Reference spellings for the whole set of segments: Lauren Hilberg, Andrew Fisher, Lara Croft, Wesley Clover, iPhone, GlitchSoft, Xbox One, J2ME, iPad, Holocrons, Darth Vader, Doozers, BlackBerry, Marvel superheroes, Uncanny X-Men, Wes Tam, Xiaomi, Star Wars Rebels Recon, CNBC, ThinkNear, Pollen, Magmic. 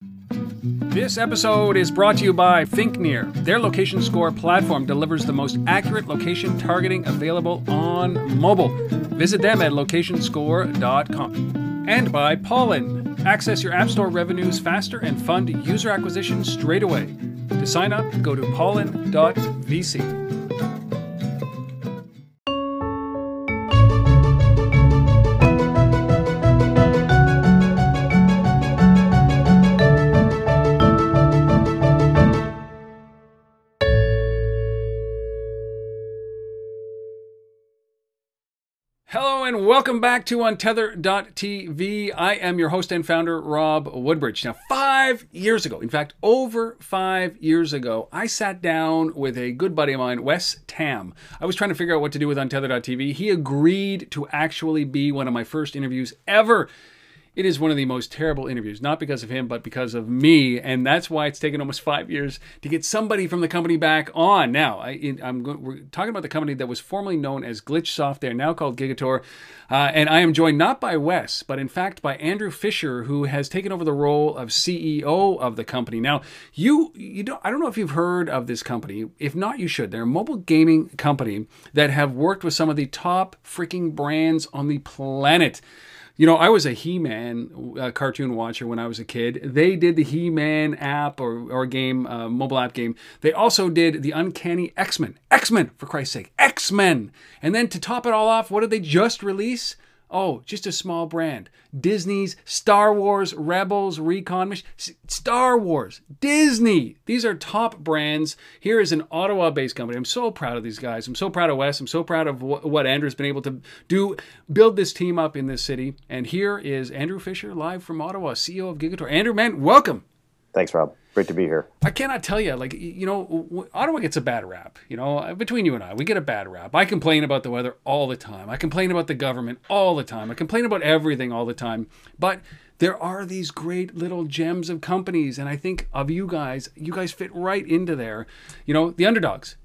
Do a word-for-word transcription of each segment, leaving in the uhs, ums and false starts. This episode is brought to you by ThinkNear. Their location score platform delivers the most accurate location targeting available on mobile. Visit them at location score dot com. And by Pollen. Access your App Store revenues faster and fund user acquisition straight away. To sign up, go to pollen dot v c. And welcome back to Untether dot t v. I am your host and founder, Rob Woodbridge. Now, five years ago, in fact, over five years ago, I sat down with a good buddy of mine, Wes Tam. I was trying to figure out what to do with Untether dot t v. He agreed to actually be one of my first interviews ever. It is one of the most terrible interviews, not because of him, but because of me. And that's why it's taken almost five years to get somebody from the company back on. Now, I, I'm go- we're talking about the company that was formerly known as GlitchSoft. They're now called Gigataur. Uh, and I am joined not by Wes, but in fact by Andrew Fisher, who has taken over the role of C E O of the company. Now, you, you don't, I don't know if you've heard of this company. If not, you should. They're a mobile gaming company that have worked with some of the top freaking brands on the planet. You know, I was a He-Man uh, cartoon watcher when I was a kid. They did the He-Man app or, or game, uh, mobile app game. They also did the Uncanny X-Men. X-Men, for Christ's sake. X-Men! And then to top it all off, what did they just release? Oh, just a small brand. Disney's Star Wars Rebels Recon. Star Wars, Disney. These are top brands. Here is an Ottawa-based company. I'm so proud of these guys. I'm so proud of Wes. I'm so proud of wh- what Andrew's been able to do, build this team up in this city. And here is Andrew Fisher, live from Ottawa, C E O of Gigataur. Andrew, man, welcome. Thanks, Rob. Great to be here. I cannot tell you, like, you know, Ottawa gets a bad rap, you know, between you and I, we get a bad rap. I complain about the weather all the time. I complain about the government all the time. I complain about everything all the time. But there are these great little gems of companies. And I think of you guys, you guys fit right into there, you know, the underdogs.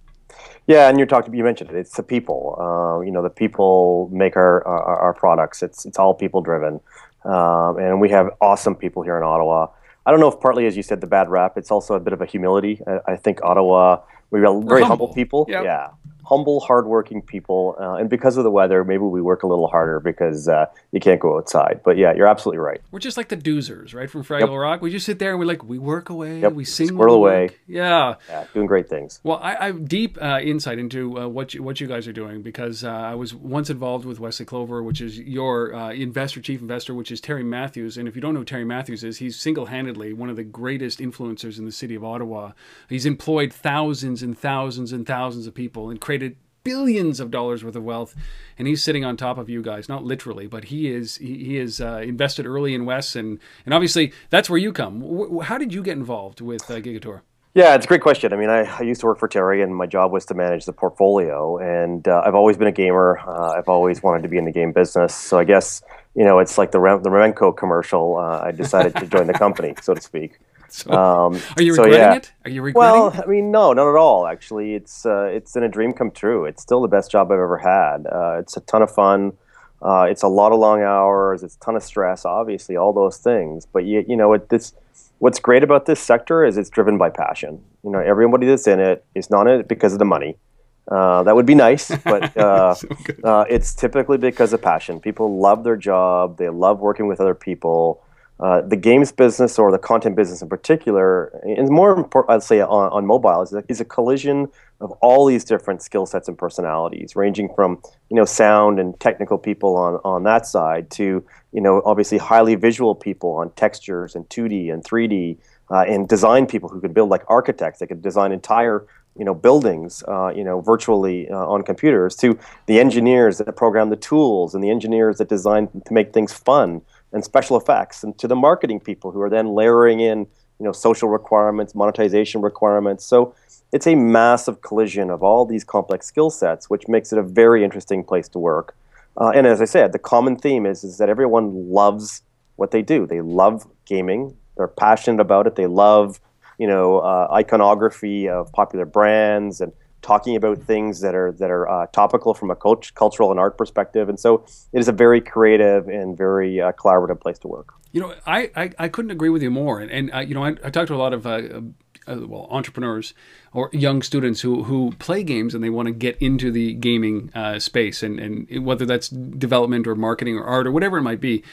Yeah, and you talked. You mentioned it. It's the people. Uh, you know, the people make our, our, our products. It's, it's all people driven. Um, and we have awesome people here in Ottawa. I don't know if partly, as you said, the bad rap, it's also a bit of a humility. I, I think Ottawa, we're very humble, humble people. Yep. Yeah, humble, hardworking people. Uh, and because of the weather, maybe we work a little harder because uh, you can't go outside. But yeah, you're absolutely right. We're just like the Doozers, right, from Fraggle yep. Rock. We just sit there and we're like, we work away, yep. we sing. Squirrel away. Yeah. yeah. Doing great things. Well, I, I have deep uh, insight into uh, what, you, what you guys are doing because uh, I was once involved with Wesley Clover, which is your uh, investor, chief investor, which is Terry Matthews. And if you don't know who Terry Matthews is, he's single-handedly one of the greatest influencers in the city of Ottawa. He's employed thousands and thousands and thousands of people and created billions of dollars worth of wealth, and he's sitting on top of you guys, not literally, but he is he, he is uh, invested early in Wes, and and obviously that's where you come. W- how did you get involved with uh, Gigataur? Yeah, it's a great question. I mean, I, I used to work for Terry, and my job was to manage the portfolio, and uh, I've always been a gamer. Uh, I've always wanted to be in the game business, so I guess, you know, it's like the, Re- the Remco commercial. Uh, I decided to join the company, so to speak. So, um, are you so, regretting yeah. it? Are you regretting well, it? Well, I mean, no, not at all, actually. It's uh, it's been a dream come true. It's still the best job I've ever had. Uh, it's a ton of fun. Uh, it's a lot of long hours. It's a ton of stress, obviously, all those things. But, you, you know, it, this what's great about this sector is it's driven by passion. You know, everybody that's in it is not in it because of the money. Uh, that would be nice, but uh, so uh, it's typically because of passion. People love their job. They love working with other people. Uh, the games business, or the content business in particular, and more important, I'd say, on, on mobile, is a, is a collision of all these different skill sets and personalities, ranging from, you know, sound and technical people on, on that side to, you know, obviously highly visual people on textures and two D and three D, uh, and design people who could build, like architects that could design entire, you know, buildings, uh, you know, virtually uh, on computers, to the engineers that program the tools and the engineers that design to make things fun, and special effects, and to the marketing people who are then layering in, you know, social requirements, monetization requirements. So it's a massive collision of all these complex skill sets, which makes it a very interesting place to work. Uh, and as I said, the common theme is, is that everyone loves what they do. They love gaming. They're passionate about it. They love, you know, uh, iconography of popular brands and talking about things that are that are uh, topical from a cult- cultural and art perspective. And so it is a very creative and very uh, collaborative place to work. You know, I, I, I couldn't agree with you more. And, and uh, you know, I, I talked to a lot of, uh, uh, well, entrepreneurs or young students who, who play games and they want to get into the gaming uh, space. And, and whether that's development or marketing or art or whatever it might be.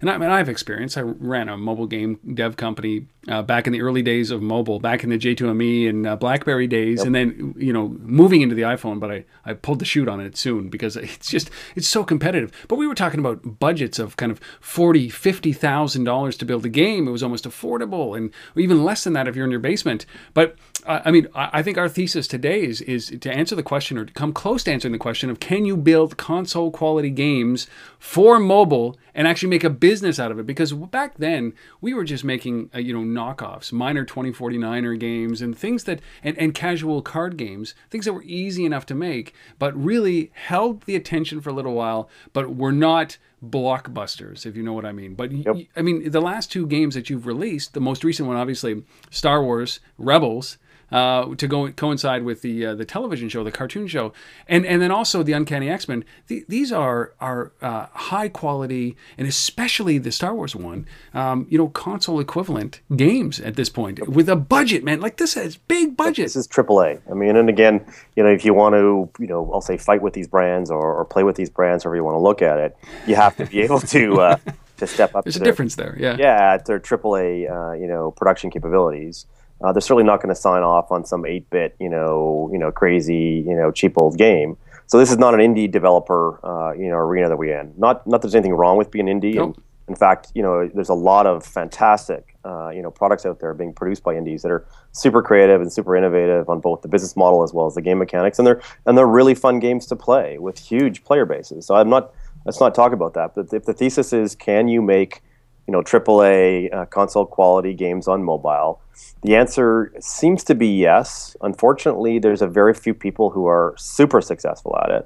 And I mean, I have experience. I ran a mobile game dev company uh, back in the early days of mobile, back in the J two M E and uh, BlackBerry days. Yep. And then, you know, moving into the iPhone, but I, I pulled the chute on it soon because it's just, it's so competitive. But we were talking about budgets of kind of forty thousand, fifty thousand dollars to build a game. It was almost affordable, and even less than that if you're in your basement. But uh, I mean, I, I think our thesis today is, is to answer the question, or to come close to answering the question of, can you build console quality games for mobile and actually make a business business out of it? Because back then we were just making uh, you know, knockoffs, minor twenty forty-niner games and things that, and, and casual card games, things that were easy enough to make, but really held the attention for a little while, but were not blockbusters, if you know what I mean. But yep. I mean, the last two games that you've released, the most recent one, obviously, Star Wars Rebels, Uh, to go coincide with the uh, the television show, the cartoon show, and and then also the Uncanny X-Men. The, these are are uh, high quality, and especially the Star Wars one, um, you know, console equivalent games at this point with a budget, man. Like this is big budget. This is triple A. I mean, and again, you know, if you want to, you know, I'll say fight with these brands or, or play with these brands, however you want to look at it, you have to be able to uh, to step up. There's to a their, difference there, yeah. Yeah, at their triple A, uh, you know, production capabilities. Uh, they're certainly not going to sign off on some eight-bit, you know, you know, crazy, you know, cheap old game. So this is not an indie developer, uh, you know, arena that we're in. Not, not that there's anything wrong with being indie. Nope. In fact, you know, there's a lot of fantastic, uh, you know, products out there being produced by indies that are super creative and super innovative on both the business model as well as the game mechanics, and they're and they're really fun games to play with huge player bases. So I'm not, let's not talk about that. But if the thesis is, can you make, you know, triple A uh, console quality games on mobile? The answer seems to be yes. Unfortunately, there's a very few people who are super successful at it,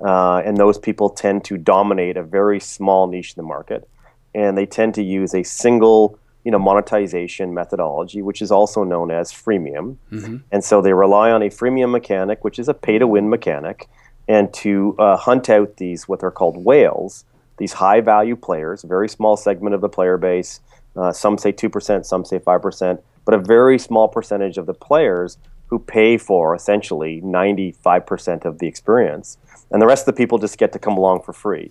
uh, and those people tend to dominate a very small niche in the market, and they tend to use a single, you know, monetization methodology, which is also known as freemium. Mm-hmm. And so they rely on a freemium mechanic, which is a pay-to-win mechanic, and to uh, hunt out these what are called whales. These high-value players, a very small segment of the player base, uh, some say two percent, some say five percent, but a very small percentage of the players who pay for essentially ninety-five percent of the experience. And the rest of the people just get to come along for free.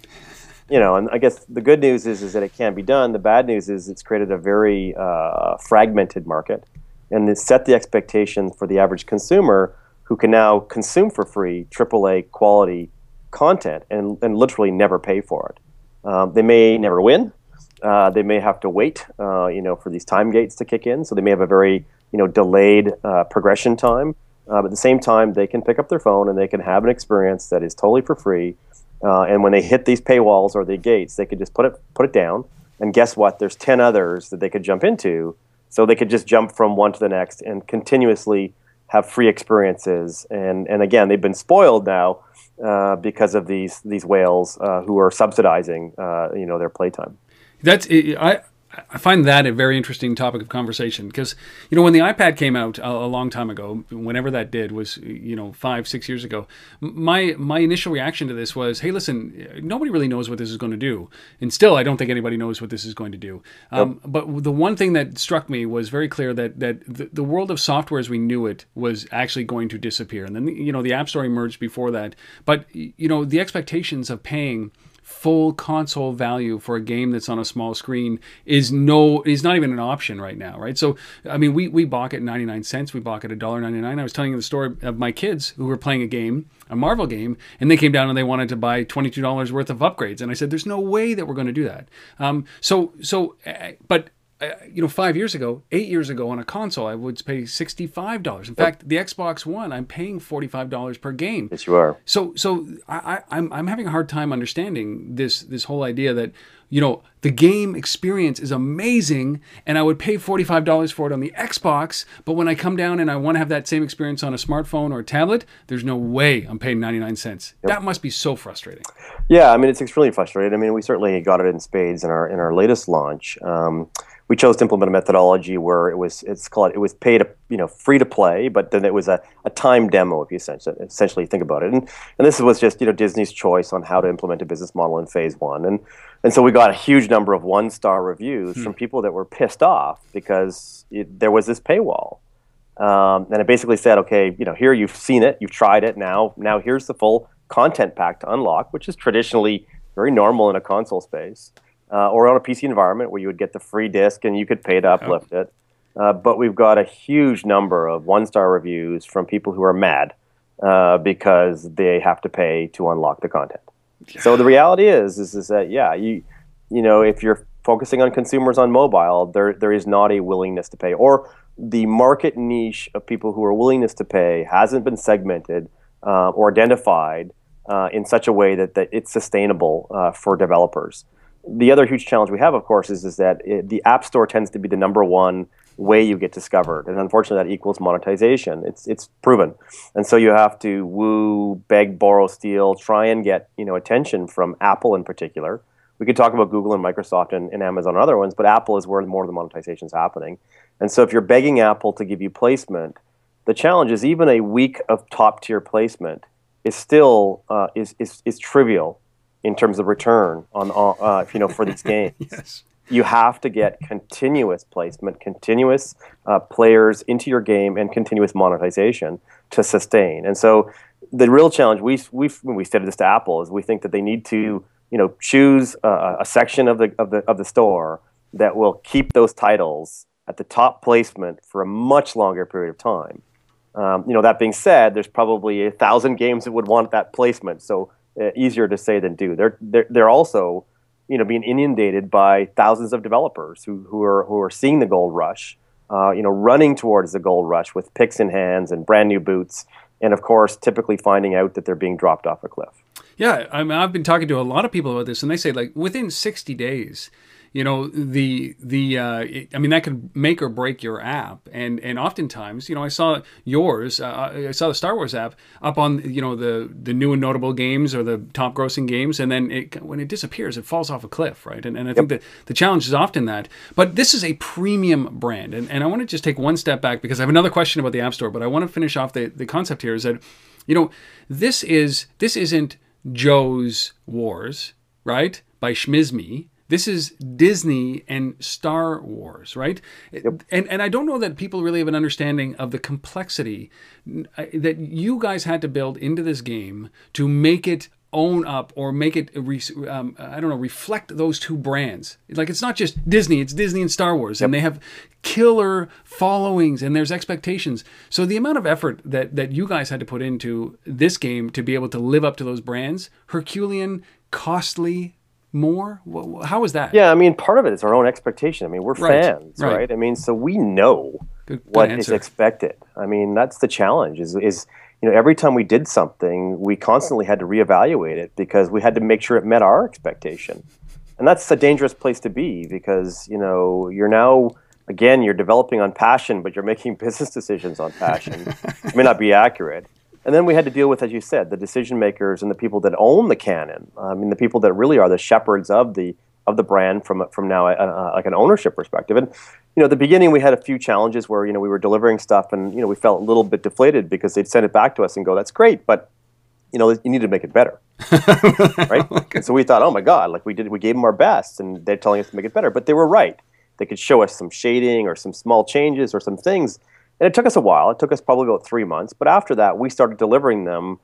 You know, and I guess the good news is, is that it can be done. The bad news is it's created a very uh, fragmented market, and it's set the expectation for the average consumer who can now consume for free triple A quality content and, and literally never pay for it. Um, they may never win. Uh, they may have to wait, uh, you know, for these time gates to kick in. So they may have a very, you know, delayed uh, progression time. Uh, but at the same time, they can pick up their phone and they can have an experience that is totally for free. Uh, and when they hit these paywalls or the gates, they could just put it put it down. And guess what? There's ten others that they could jump into. So they could just jump from one to the next and continuously have free experiences. And and again, they've been spoiled now. Uh, because of these these whales uh, who are subsidizing uh, you know, their playtime. That's I I find that a very interesting topic of conversation, because you know, when the iPad came out a, a long time ago, whenever that did was, you know, five six years ago, my my initial reaction to this was, hey, listen, nobody really knows what this is going to do, and still I don't think anybody knows what this is going to do. Um, yep. But the one thing that struck me was very clear that that the, the world of software as we knew it was actually going to disappear, and then you know the App Store emerged before that. But you know, the expectations of paying full console value for a game that's on a small screen is no is not even an option right now, right? So I mean, we we balk at ninety-nine cents, we balk at a dollar ninety-nine. I was telling you the story of my kids who were playing a game, a Marvel game, and they came down and they wanted to buy twenty-two dollars worth of upgrades, and I said, there's no way that we're going to do that. Um, so so but Uh, you know, five years ago, eight years ago, on a console, I would pay sixty-five dollars. In yep. fact, the Xbox One, I'm paying forty-five dollars per game. Yes, you are. So, so I, I'm I'm having a hard time understanding this this whole idea that, you know, the game experience is amazing, and I would pay forty-five dollars for it on the Xbox, but when I come down and I want to have that same experience on a smartphone or a tablet, there's no way I'm paying ninety-nine cents. Yep. That must be so frustrating. Yeah, I mean, it's extremely frustrating. I mean, we certainly got it in spades in our in our latest launch. Um, we chose to implement a methodology where it was it's called it was paid a, you know free to play, but then it was a, a time demo if you essentially, essentially think about it. And and this was just you know Disney's choice on how to implement a business model in phase one. And and so we got a huge number of one star reviews hmm. from people that were pissed off because it, there was this paywall. Um, and it basically said, okay, you know, here you've seen it, you've tried it. Now, now here's the full content pack to unlock, which is traditionally very normal in a console space uh, or on a P C environment where you would get the free disc and you could pay to uplift oh. it. Uh, but we've got a huge number of one-star reviews from people who are mad uh, because they have to pay to unlock the content. Yeah. So the reality is, is, is that yeah, you, you know, if you're focusing on consumers on mobile, there there is not a willingness to pay, or the market niche of people who are willingness to pay hasn't been segmented uh, or identified uh, in such a way that, that it's sustainable uh, for developers. The other huge challenge we have, of course, is, is that it, the App Store tends to be the number one way you get discovered, and unfortunately that equals monetization. It's it's proven. And so you have to woo, beg, borrow, steal, try and get you know attention from Apple in particular. We could talk about Google and Microsoft and, and Amazon and other ones, but Apple is where more of the monetization is happening. And so if you're begging Apple to give you placement, the challenge is even a week of top-tier placement is still uh, is, is is trivial in terms of return on uh, you know for these games. Yes. You have to get continuous placement, continuous uh, players into your game, and continuous monetization to sustain. And so the real challenge we we when we said this to Apple is we think that they need to you know choose a, a section of the of the of the store that will keep those titles at the top placement for a much longer period of time. Um, you know, that being said, there's probably a thousand games that would want that placement, so uh, easier to say than do. They're, they're, they're also, you know, being inundated by thousands of developers who, who, are, who are seeing the gold rush, uh, you know, running towards the gold rush with picks in hands and brand new boots, and of course, typically finding out that they're being dropped off a cliff. Yeah, I mean, I've been talking to a lot of people about this, and they say, like, within sixty days, you know, the, the uh, it, I mean, that could make or break your app. And, and oftentimes, you know, I saw yours, uh, I saw the Star Wars app up on, you know, the, the new and notable games or the top grossing games. And then it, when it disappears, it falls off a cliff, right? And, and I think yep. that the challenge is often that. But this is a premium brand. And, and I want to just take one step back because I have another question about the App Store. But I want to finish off the, the concept here is that, you know, this, is, this isn't Joe's Wars, right, by Shmizmi. This is Disney and Star Wars, right? Yep. And and I don't know that people really have an understanding of the complexity that you guys had to build into this game to make it own up or make it, um, I don't know, reflect those two brands. Like, it's not just Disney, it's Disney and Star Wars. Yep. And they have killer followings and there's expectations. So the amount of effort that, that you guys had to put into this game to be able to live up to those brands, Herculean, costly, more? How is that? Yeah, I mean, part of it is our own expectation. I mean, we're right. fans, right. right? I mean, so we know good, good what answer. Is expected. I mean, that's the challenge is, is, you know, every time we did something, we constantly had to reevaluate it because we had to make sure it met our expectation. And that's a dangerous place to be because, you know, you're now, again, you're developing on passion, but you're making business decisions on passion. It may not be accurate. And then we had to deal with, as you said, the decision makers and the people that own the canon. I mean, the people that really are the shepherds of the of the brand from from now a, a, like an ownership perspective. And you know, at the beginning we had a few challenges where you know we were delivering stuff and you know we felt a little bit deflated because they'd send it back to us and go, "That's great, but you know you need to make it better," right? And so we thought, "Oh my God!" Like we did, we gave them our best, and they're telling us to make it better. But they were right. They could show us some shading or some small changes or some things. And it took us a while. It took us probably about three months. But after that, we started delivering them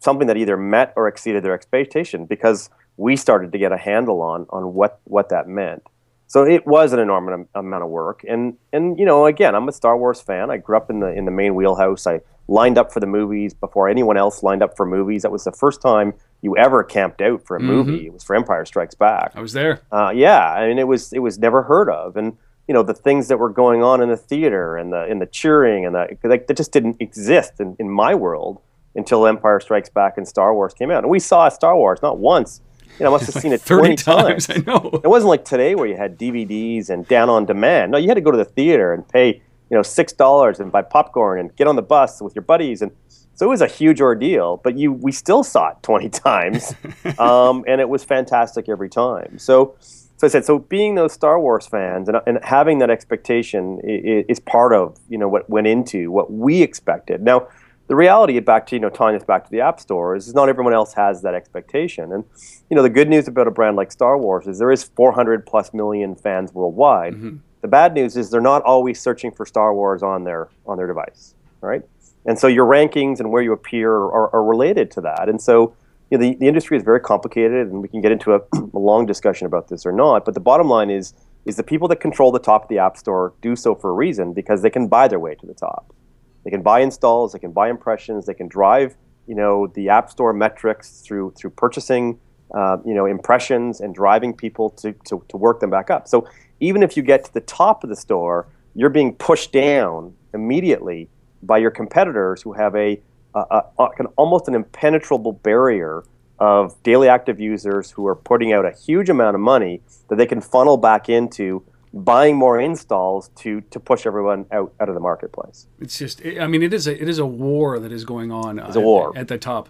something that either met or exceeded their expectation because we started to get a handle on on what, what that meant. So it was an enormous amount of work. And, and you know, again, I'm a Star Wars fan. I grew up in the, in the main wheelhouse. I lined up for the movies before anyone else lined up for movies. That was the first time you ever camped out for a mm-hmm. movie. It was for Empire Strikes Back. I was there. Uh, yeah. I mean, it was, it was never heard of. And you know, the things that were going on in the theater and the in the cheering and the, like, that just didn't exist in, in my world until Empire Strikes Back and Star Wars came out. And we saw Star Wars not once. You know, I must have like seen it twenty times. times. I know. It wasn't like today where you had D V Ds and down on demand. No, you had to go to the theater and pay, you know, six dollars and buy popcorn and get on the bus with your buddies. And so it was a huge ordeal, but you we still saw it twenty times. um, and it was fantastic every time. So So I said, so being those Star Wars fans and, and having that expectation is, is part of, you know, what went into what we expected. Now, the reality, back to, you know, tying this back to the App Store, is not everyone else has that expectation. And, you know, the good news about a brand like Star Wars is there is four hundred plus million fans worldwide. Mm-hmm. The bad news is they're not always searching for Star Wars on their on their device, right? And so your rankings and where you appear are, are related to that. And so, you know, the, the industry is very complicated, and we can get into a, a long discussion about this or not, but the bottom line is is the people that control the top of the App Store do so for a reason, because they can buy their way to the top. They can buy installs, they can buy impressions, they can drive, you know, the App Store metrics through through purchasing, uh, you know, impressions and driving people to, to, to work them back up. So even if you get to the top of the store, you're being pushed down immediately by your competitors who have a Uh, uh, an, almost an impenetrable barrier of daily active users who are putting out a huge amount of money that they can funnel back into buying more installs to to push everyone out, out of the marketplace. It's just, I mean, it is a it is a war that is going on. It's uh, a war. At, at the top.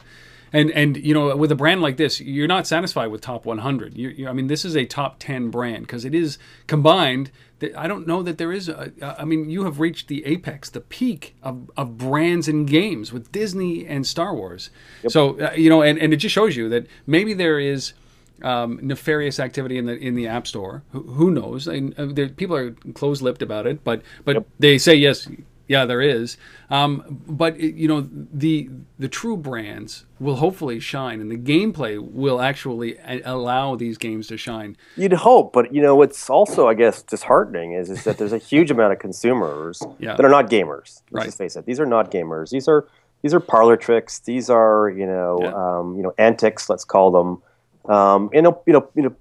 And, and you know, with a brand like this, you're not satisfied with top one hundred. You, you, I mean, this is a top ten brand because it is combined. I don't know that there is a, I mean, you have reached the apex, the peak of, of brands and games with Disney and Star Wars. Yep. So, uh, you know, and, and it just shows you that maybe there is um, nefarious activity in the in the App Store. Who, who knows? And there, people are close-lipped about it, but, but yep. They say, yes, yeah, there is. Um, but, you know, the the true brands will hopefully shine, and the gameplay will actually allow these games to shine. You'd hope, but, you know, what's also, I guess, disheartening is, is that there's a huge amount of consumers yeah. that are not gamers. Let's right. just face it. These are not gamers. These are these are parlor tricks. These are, you know, yeah. um, you know, antics, let's call them. Um, and, you know, you know,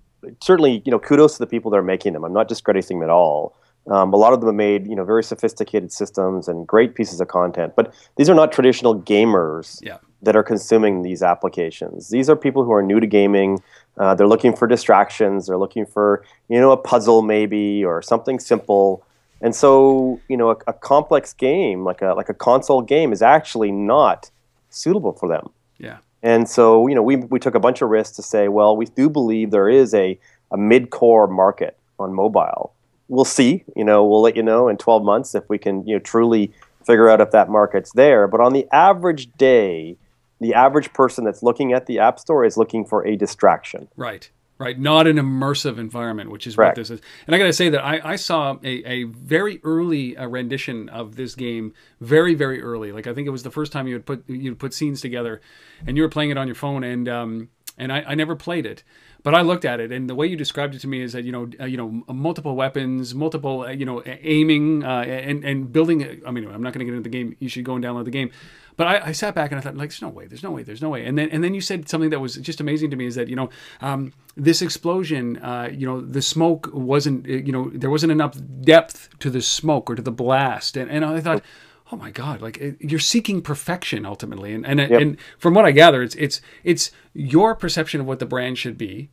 certainly, you know, kudos to the people that are making them. I'm not discrediting them at all. Um, a lot of them have made, you know, very sophisticated systems and great pieces of content, but these are not traditional gamers yeah. that are consuming these applications. These are people who are new to gaming. Uh, they're looking for distractions. They're looking for, you know, a puzzle maybe or something simple. And so, you know, a, a complex game like a like a console game is actually not suitable for them. Yeah. And so, you know, we we took a bunch of risks to say, well, we do believe there is a a mid-core market on mobile. We'll see, you know, we'll let you know in twelve months if we can, you know, truly figure out if that market's there. But on the average day, the average person that's looking at the App Store is looking for a distraction. Right, right. Not an immersive environment, which is correct. What this is. And I got to say that I, I saw a, a very early uh, rendition of this game, very, very early. Like, I think it was the first time you would put, you'd put scenes together and you were playing it on your phone, and, um, and I, I never played it. But I looked at it, and the way you described it to me is that, you know, uh, you know, multiple weapons, multiple, uh, you know, aiming uh, and, and building. A, I mean, I'm not going to get into the game. You should go and download the game. But I, I sat back and I thought, like, there's no way, there's no way, there's no way. And then and then you said something that was just amazing to me is that, you know, um, this explosion, uh, you know, the smoke wasn't, you know, there wasn't enough depth to the smoke or to the blast. And, and I thought, oh my God, like you're seeking perfection ultimately. And and, yep. and from what I gather, it's it's it's your perception of what the brand should be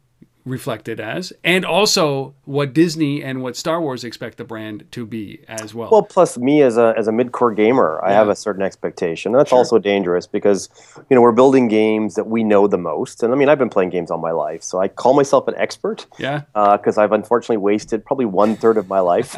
reflected as, and also what Disney and what Star Wars expect the brand to be as well. Well, plus me as a as a mid-core gamer, I yeah. have a certain expectation. That's sure. also dangerous because, you know, we're building games that we know the most. And I mean, I've been playing games all my life, so I call myself an expert. Yeah. Because uh, I've unfortunately wasted probably one third of my life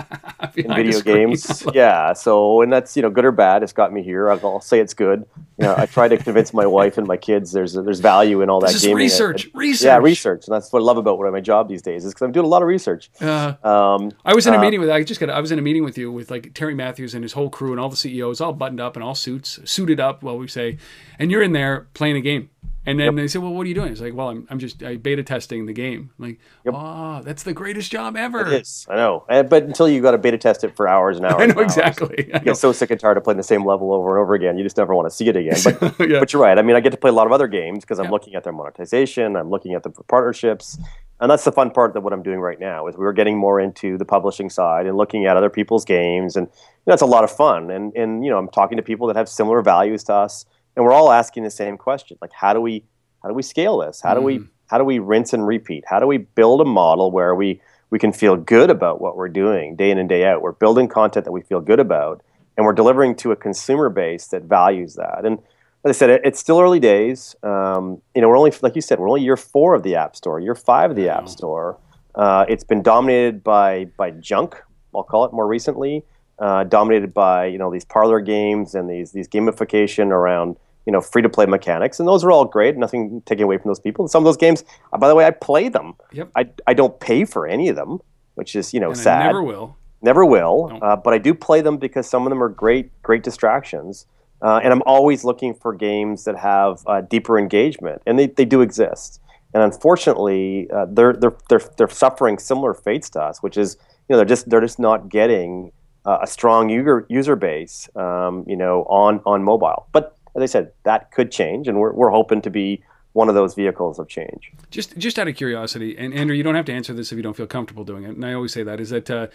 in video games. Yeah. So, and that's, you know, good or bad. It's got me here. I'll, I'll say it's good. You know, I try to convince my wife and my kids there's there's value in all that gaming. Research. And, research. Yeah, research. And that's what I love about what my job these days is, because I'm doing a lot of research. Uh, um, I was in a uh, meeting with I just got I was in a meeting with you with like Terry Matthews and his whole crew and all the C E Os all buttoned up and all suits suited up, well, we say, and you're in there playing a game. And then yep. they say, well, what are you doing? It's like, well, I'm I'm just I beta testing the game. I'm like, yep. oh, that's the greatest job ever. It is. I know. And, but until you got to beta test it for hours and hours. I know, exactly. I know. You get so sick and tired of playing the same level over and over again. You just never want to see it again. But, yeah. but you're right. I mean, I get to play a lot of other games because I'm yeah. looking at their monetization. I'm looking at them for partnerships. And that's the fun part of what I'm doing right now is we were getting more into the publishing side and looking at other people's games. And that's, you know, a lot of fun. And, and, you know, I'm talking to people that have similar values to us. And we're all asking the same question, like how do we how do we scale this? How do we how do we rinse and repeat? How do we build a model where we we can feel good about what we're doing day in and day out? We're building content that we feel good about, and we're delivering to a consumer base that values that. And like I said, it, it's still early days. Um, you know, we're only, like you said, we're only year four of the App Store, year five of the App Store. Uh, it's been dominated by by junk, I'll call it, more recently, uh, dominated by you know these parlor games and these these gamification around you know free to play mechanics, and those are all great. Nothing taken away from those people. And some of those games, by the way, I play them. Yep. I I don't pay for any of them, which is you know and sad. I never will. Never will. No. Uh, but I do play them because some of them are great great distractions. Uh, and I'm always looking for games that have uh, deeper engagement, and they, they do exist. And unfortunately, uh, they're they're they're they're suffering similar fates to us, which is you know they're just they're just not getting uh, a strong user user base, um, you know, on on mobile. But as I said, that could change, and we're we're hoping to be one of those vehicles of change. Just just out of curiosity, and Andrew, you don't have to answer this if you don't feel comfortable doing it. And I always say that is that. Uh,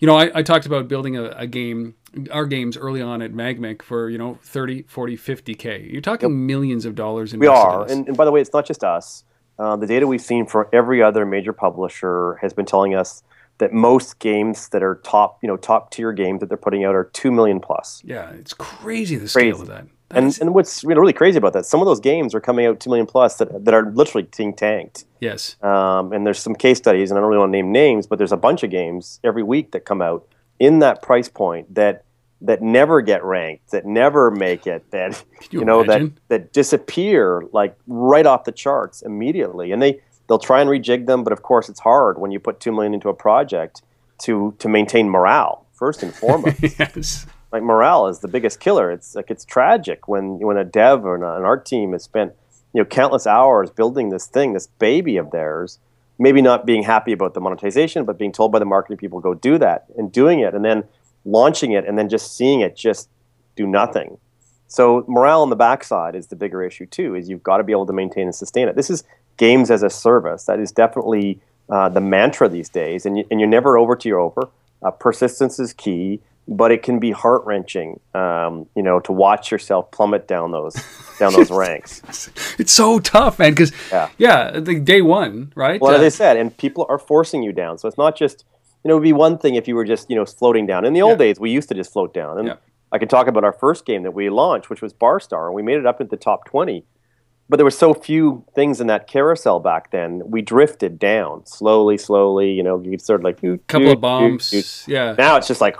You know, I, I talked about building a, a game, our games early on at Magmic for, you know, thirty, forty, fifty K. You're talking yep. millions of dollars in. We are. And, and by the way, it's not just us. Uh, the data we've seen for every other major publisher has been telling us that most games that are top, you know, top tier games that they're putting out are two million plus. Yeah, it's crazy the scale crazy. of that. that and is... and what's really crazy about that, some of those games are coming out two million plus that, that are literally being tanked. Yes. Um, and there's some case studies, and I don't really want to name names, but there's a bunch of games every week that come out in that price point that that never get ranked, that never make it, that you, you know imagine? that that disappear like right off the charts immediately. And they they'll try and rejig them, but of course it's hard when you put two million into a project to to maintain morale first and foremost. Yes. Like morale is the biggest killer. It's like it's tragic when when a dev or an art team has spent you know, countless hours building this thing, this baby of theirs, maybe not being happy about the monetization, but being told by the marketing people, go do that, and doing it, and then launching it, and then just seeing it just do nothing. So morale on the backside is the bigger issue too, is you've got to be able to maintain and sustain it. This is games as a service. That is definitely uh, the mantra these days, and, you, and you're never over till you're over. Uh, persistence is key. But it can be heart-wrenching, um, you know, to watch yourself plummet down those down those ranks. It's so tough, man, because, yeah, yeah the day one, right? Well, uh, as I said, and people are forcing you down. So it's not just, you know, it would be one thing if you were just, you know, floating down. In the old yeah. days, we used to just float down. And yeah. I can talk about our first game that we launched, which was Barstar, and we made it up into the top twenty. But there were so few things in that carousel back then. We drifted down slowly, slowly. You know, you sort of like a couple of bumps. Yeah. Now it's just like,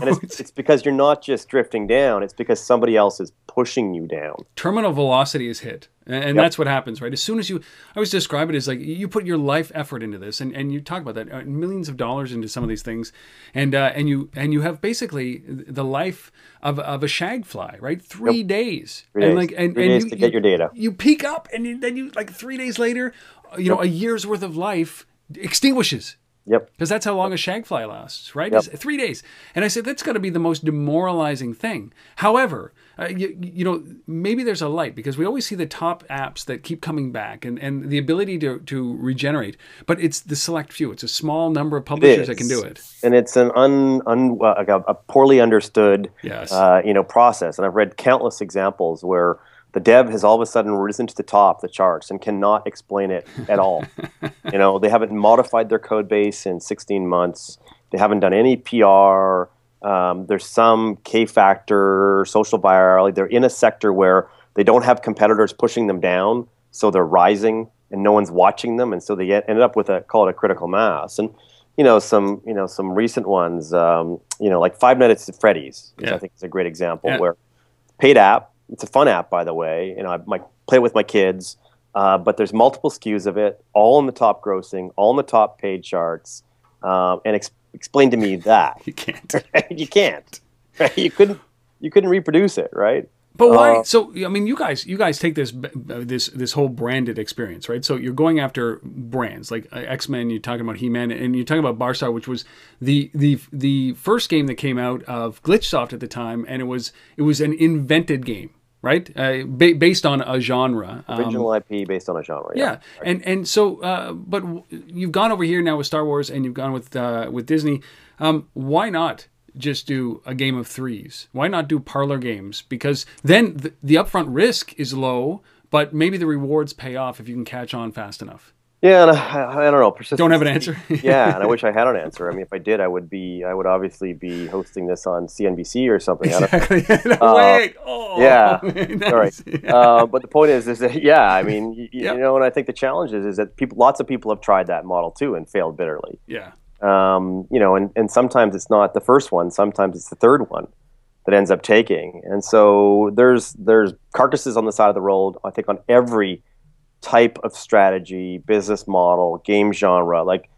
and it's, it's because you're not just drifting down. It's because somebody else is pushing you down. Terminal velocity is hit, and, and yep. that's what happens, right? As soon as you, I always describe it as like you put your life effort into this, and, and you talk about that uh, millions of dollars into some of these things, and uh, and you and you have basically the life of of a shag fly, right? Three yep. days, three and days. like and, three and days you, to get you, your data. You peak up, and you, then you like three days later, you yep. know, a year's worth of life extinguishes. Yep. Because that's how long a shag fly lasts, right? Yep. Three days. And I said, that's got to be the most demoralizing thing. However, uh, you, you know, maybe there's a light, because we always see the top apps that keep coming back and, and the ability to, to regenerate. But it's the select few. It's a small number of publishers that can do it. And it's an un, un, uh, a poorly understood yes. uh, you know, process. And I've read countless examples where the dev has all of a sudden risen to the top of the charts and cannot explain it at all. You know, they haven't modified their code base in sixteen months. They haven't done any P R. Um, there's some K factor, social virality. They're in a sector where they don't have competitors pushing them down, so they're rising and no one's watching them, and so they get, ended up with a call it a critical mass. And you know, some you know some recent ones, um, you know, like Five Nights at Freddy's, which yeah. I think is a great example yeah. where paid app. It's a fun app, by the way. You know, I might play it with my kids, uh, but there's multiple S K Us of it, all in the top grossing, all in the top paid charts. Um, and ex explain to me that you can't, you can't, right? you couldn't, you couldn't reproduce it, right? But why? Uh, so I mean, you guys, you guys take this this this whole branded experience, right? So you're going after brands like X-Men. You're talking about He-Man, and you're talking about Barstar, which was the the the first game that came out of GlitchSoft at the time, and it was it was an invented game. Right, uh, ba based on a genre, um, original I P based on a genre. Yeah, yeah. Right. and and so, uh, but w you've gone over here now with Star Wars, and you've gone with uh, with Disney. Um, why not just do a game of threes? Why not do parlor games? Because then the, the upfront risk is low, but maybe the rewards pay off if you can catch on fast enough. Yeah, and I, I don't know. Persistence. Don't have an answer. Yeah, and I wish I had an answer. I mean, if I did, I would be, I would obviously be hosting this on C N B C or something. Exactly. I don't, no, uh, wait. Oh, yeah. Man, all right. Yeah. Uh, but the point is, is that yeah, I mean, you, yep. you know, and I think the challenge is, is that people, lots of people have tried that model too and failed bitterly. Yeah. Um, you know, and and sometimes it's not the first one. Sometimes it's the third one that ends up taking. And so there's there's carcasses on the side of the road. I think on every type of strategy, business model, game genre. Like,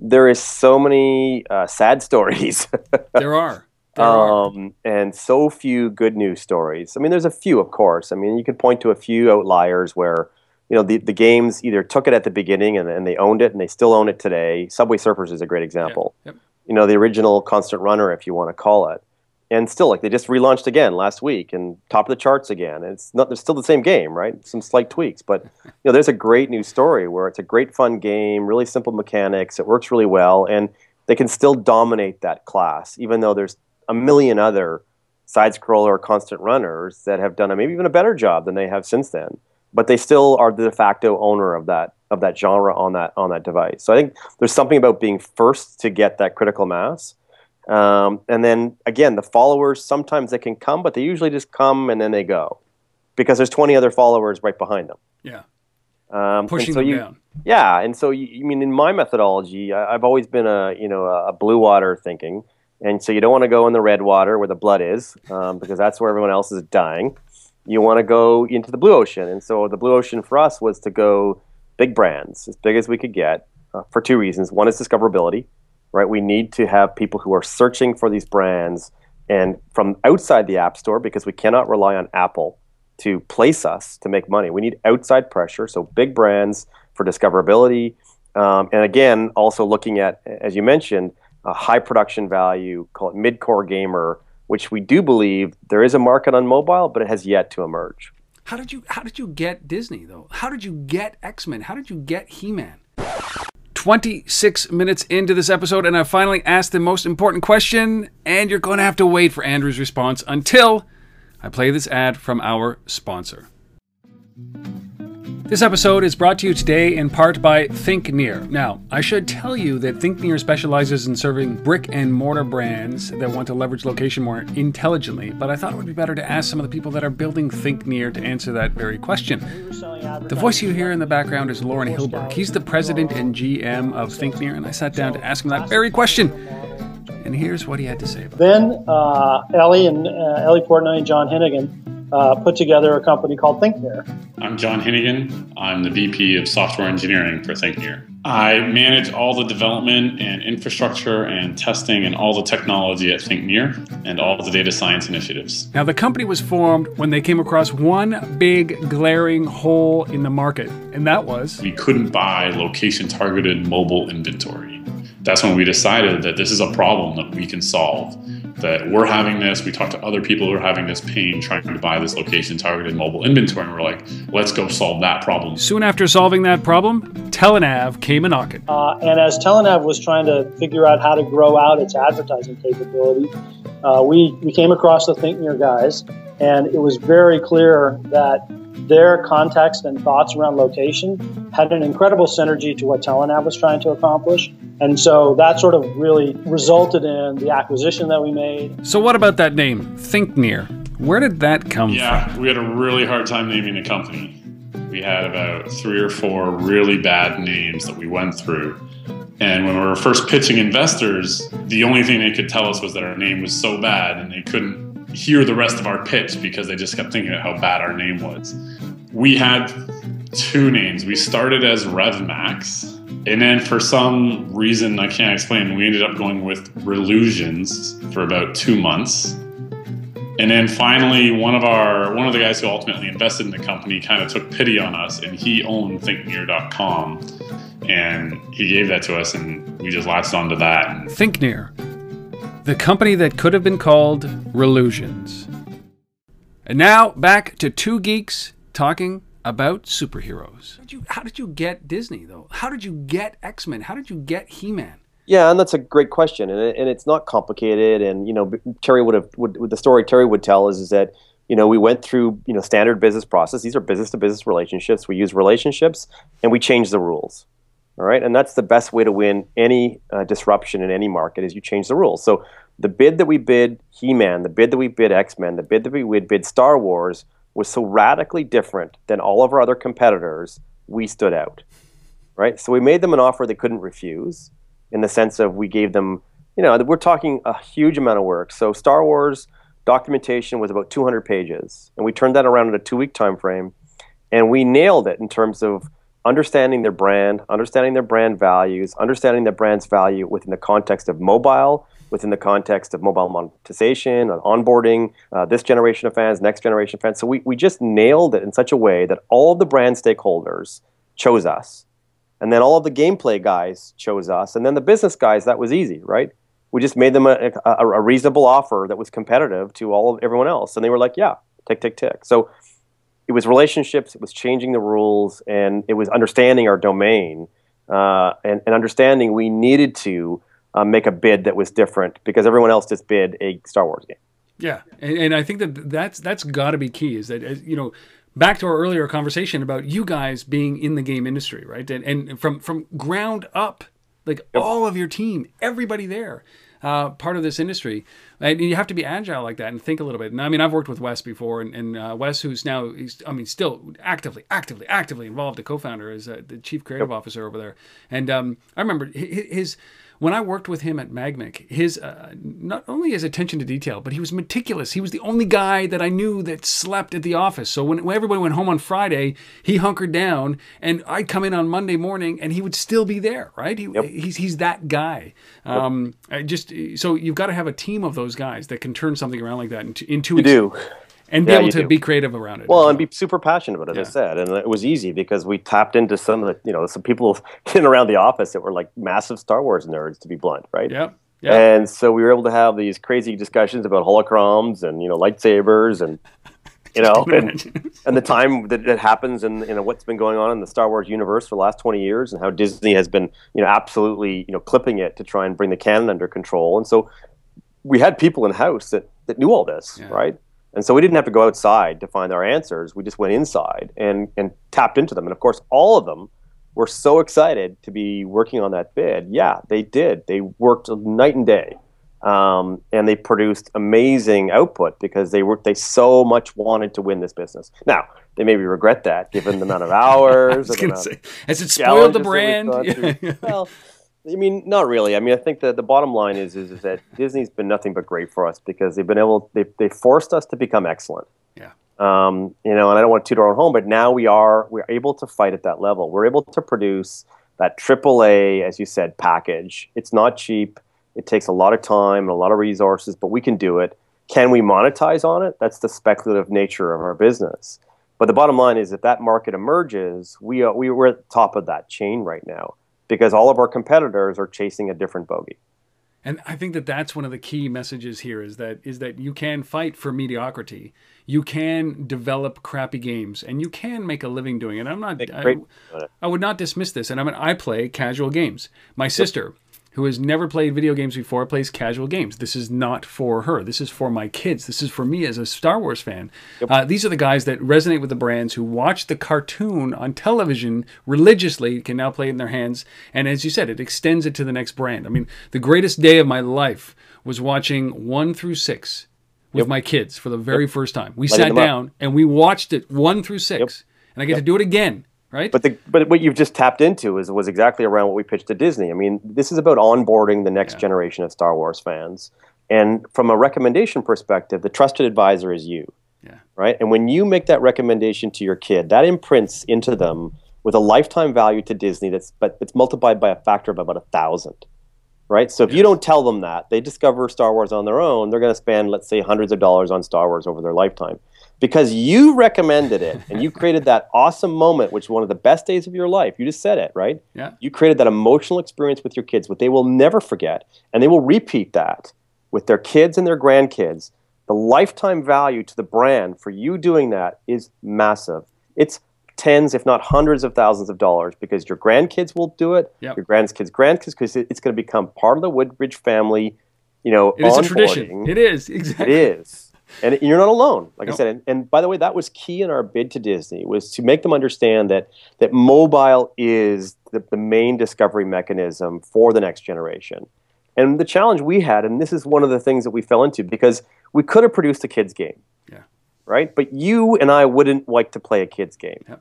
there is so many uh, sad stories. There are. There um, are. And so few good news stories. I mean, there's a few, of course. I mean, you could point to a few outliers where, you know, the, the games either took it at the beginning and, and they owned it and they still own it today. Subway Surfers is a great example. Yep. Yep. You know, the original Constant Runner, if you want to call it. And still, like, they just relaunched again last week and top of the charts again. And it's not, they're still the same game, right? Some slight tweaks. But, you know, there's a great new story where it's a great fun game, really simple mechanics. It works really well. And they can still dominate that class, even though there's a million other side-scroller constant runners that have done a, maybe even a better job than they have since then. But they still are the de facto owner of that of that genre on that on that device. So I think there's something about being first to get that critical mass. Um, and then, again, the followers, sometimes they can come, but they usually just come and then they go. Because there's twenty other followers right behind them. Yeah. Um, Pushing so them you, down. Yeah. And so, you, I mean, in my methodology, I, I've always been a, you know, a blue water thinking. And so you don't want to go in the red water where the blood is, um, because that's where everyone else is dying. You want to go into the blue ocean. And so the blue ocean for us was to go big brands, as big as we could get, uh, for two reasons. One is discoverability. Right, we need to have people who are searching for these brands and from outside the App Store, because we cannot rely on Apple to place us to make money. We need outside pressure, so big brands for discoverability. Um, and again, also looking at, as you mentioned, a high production value, call it mid-core gamer, which we do believe there is a market on mobile, but it has yet to emerge. How did you, how did you get Disney, though? How did you get X-Men? How did you get He-Man? twenty-six minutes into this episode, and I finally asked the most important question, and you're going to have to wait for Andrew's response until I play this ad from our sponsor. This episode is brought to you today in part by ThinkNear. Now, I should tell you that ThinkNear specializes in serving brick and mortar brands that want to leverage location more intelligently, but I thought it would be better to ask some of the people that are building ThinkNear to answer that very question. The voice you hear in the background is Lauren Hilberg. He's the president and G M of ThinkNear, and I sat down to ask him that very question. And here's what he had to say about it. Then uh, Ellie and uh, Ellie Portnoy and John Hennigan uh, put together a company called ThinkNear. I'm John Hennigan. I'm the V P of Software Engineering for ThinkNear. I manage all the development and infrastructure and testing and all the technology at ThinkNear and all the data science initiatives. Now, the company was formed when they came across one big glaring hole in the market, and that was... we couldn't buy location-targeted mobile inventory. That's when we decided that this is a problem that we can solve, that we're having this, we talked to other people who are having this pain trying to buy this location-targeted mobile inventory, and we're like, let's go solve that problem. Soon after solving that problem, Telenav came a-knocking. Uh, and as Telenav was trying to figure out how to grow out its advertising capability, uh, we, we came across the ThinkNear guys, and it was very clear that their context and thoughts around location had an incredible synergy to what Telenav was trying to accomplish. And so that sort of really resulted in the acquisition that we made. So what about that name, ThinkNear? Where did that come yeah, from? Yeah, we had a really hard time naming the company. We had about three or four really bad names that we went through. And when we were first pitching investors, the only thing they could tell us was that our name was so bad and they couldn't hear the rest of our pitch because they just kept thinking about how bad our name was. We had two names. We started as RevMax, and then for some reason I can't explain, we ended up going with Relusions for about two months. And then finally, one of our one of the guys who ultimately invested in the company kind of took pity on us, and he owned ThinkNear dot com, and he gave that to us, and we just latched onto that. ThinkNear. The company that could have been called Relusions. And now back to two geeks talking about superheroes. How did you, how did you get Disney, though? How did you get X-Men? How did you get He-Man? Yeah, and that's a great question, and, it, and it's not complicated. And you know, Terry would have would, the story Terry would tell is is that you know we went through you know standard business process. These are business to business relationships. We use relationships, and we changed the rules. All right, and that's the best way to win any uh, disruption in any market is you change the rules. So the bid that we bid He-Man, the bid that we bid X-Men, the bid that we bid Star Wars was so radically different than all of our other competitors, we stood out, right? So we made them an offer they couldn't refuse in the sense of we gave them, you know, we're talking a huge amount of work. So Star Wars documentation was about two hundred pages, and we turned that around in a two-week time frame, and we nailed it in terms of understanding their brand, understanding their brand values, understanding their brand's value within the context of mobile, within the context of mobile monetization, and onboarding, uh, this generation of fans, next generation of fans. So we, we just nailed it in such a way that all of the brand stakeholders chose us. And then all of the gameplay guys chose us. And then the business guys, that was easy, right? We just made them a, a, a reasonable offer that was competitive to all of everyone else. And they were like, yeah, tick, tick, tick. So it was relationships, it was changing the rules, and it was understanding our domain uh, and, and understanding we needed to uh, make a bid that was different because everyone else just bid a Star Wars game. Yeah, and, and I think that that's, that's got to be key is that, you know, back to our earlier conversation about you guys being in the game industry, right? And, and from, from ground up, like yep. all of your team, everybody there. Uh, part of this industry, and you have to be agile like that and think a little bit. And I mean, I've worked with Wes before, and, and uh, Wes, who's now, he's, I mean, still actively, actively, actively involved. The co-founder is uh, the chief creative officer over there. And um, I remember his, his when I worked with him at Magmic, his uh, not only his attention to detail, but he was meticulous. He was the only guy that I knew that slept at the office. So when, when everybody went home on Friday, he hunkered down, and I'd come in on Monday morning, and he would still be there. Right? He, yep. He's he's that guy. Um, yep. I just So you've got to have a team of those guys that can turn something around like that into, into you do. and be yeah, able to do. be creative around it. Well, well, and be super passionate about it, yeah. as I said. And it was easy because we tapped into some of the, you know, some people in around the office that were like massive Star Wars nerds, to be blunt, right? Yeah. Yeah. And so we were able to have these crazy discussions about holocrons and, you know, lightsabers and, you know, and, and the time that, that happens and, you know, what's been going on in the Star Wars universe for the last twenty years and how Disney has been, you know, absolutely, you know, clipping it to try and bring the canon under control. And so we had people in-house that, that knew all this, yeah. right? And so we didn't have to go outside to find our answers. We just went inside and, and tapped into them. And, of course, all of them were so excited to be working on that bid. Yeah, they did. They worked night and day. Um, and they produced amazing output because they were they so much wanted to win this business. Now they maybe regret that given the amount of hours. I was gonna say, has it spoiled the brand? Yeah. Well, I mean, not really. I mean, I think that the bottom line is, is is that Disney's been nothing but great for us because they've been able they they forced us to become excellent. Yeah. Um, you know, and I don't want to toot our own home, but now we are we're able to fight at that level. We're able to produce that triple A, as you said, package. It's not cheap. It takes a lot of time and a lot of resources, but we can do it. Can we monetize on it? That's the speculative nature of our business. But the bottom line is if that market emerges, we are, we, we're at the top of that chain right now because all of our competitors are chasing a different bogey. And I think that that's one of the key messages here is that is that you can fight for mediocrity. You can develop crappy games and you can make a living doing it. I'm not, I, I would not dismiss this. And I mean, I play casual games. My sister, who has never played video games before, plays casual games. This is not for her. This is for my kids. This is for me as a Star Wars fan. Yep. Uh, these are the guys that resonate with the brands, who watch the cartoon on television religiously, can now play it in their hands. And as you said, it extends it to the next brand. I mean, the greatest day of my life was watching one through six with yep. my kids for the very yep. first time. We Lighting sat down up. and we watched it one through six. Yep. And I get yep. to do it again. Right? But the, but what you've just tapped into is was exactly around what we pitched to Disney. I mean, this is about onboarding the next yeah. generation of Star Wars fans. And from a recommendation perspective, the trusted advisor is you. Yeah. Right? And when you make that recommendation to your kid, that imprints into them with a lifetime value to Disney that's but it's multiplied by a factor of about a thousand. Right? So if yes. you don't tell them that, they discover Star Wars on their own, they're going to spend, let's say, hundreds of dollars on Star Wars over their lifetime. Because you recommended it, and you created that awesome moment, which is one of the best days of your life. You just said it, right? Yeah. You created that emotional experience with your kids, what they will never forget, and they will repeat that with their kids and their grandkids. The lifetime value to the brand for you doing that is massive. It's tens, if not hundreds of thousands of dollars, because your grandkids will do it, yep. your grandkids' grandkids, because it's going to become part of the Woodbridge family. You know, it is a tradition. It is, exactly. It is. And you're not alone, like nope. I said. And, and by the way, that was key in our bid to Disney, was to make them understand that that mobile is the, the main discovery mechanism for the next generation. And the challenge we had, and this is one of the things that we fell into, because we could have produced a kids game, yeah, right? But you and I wouldn't like to play a kids game, yeah.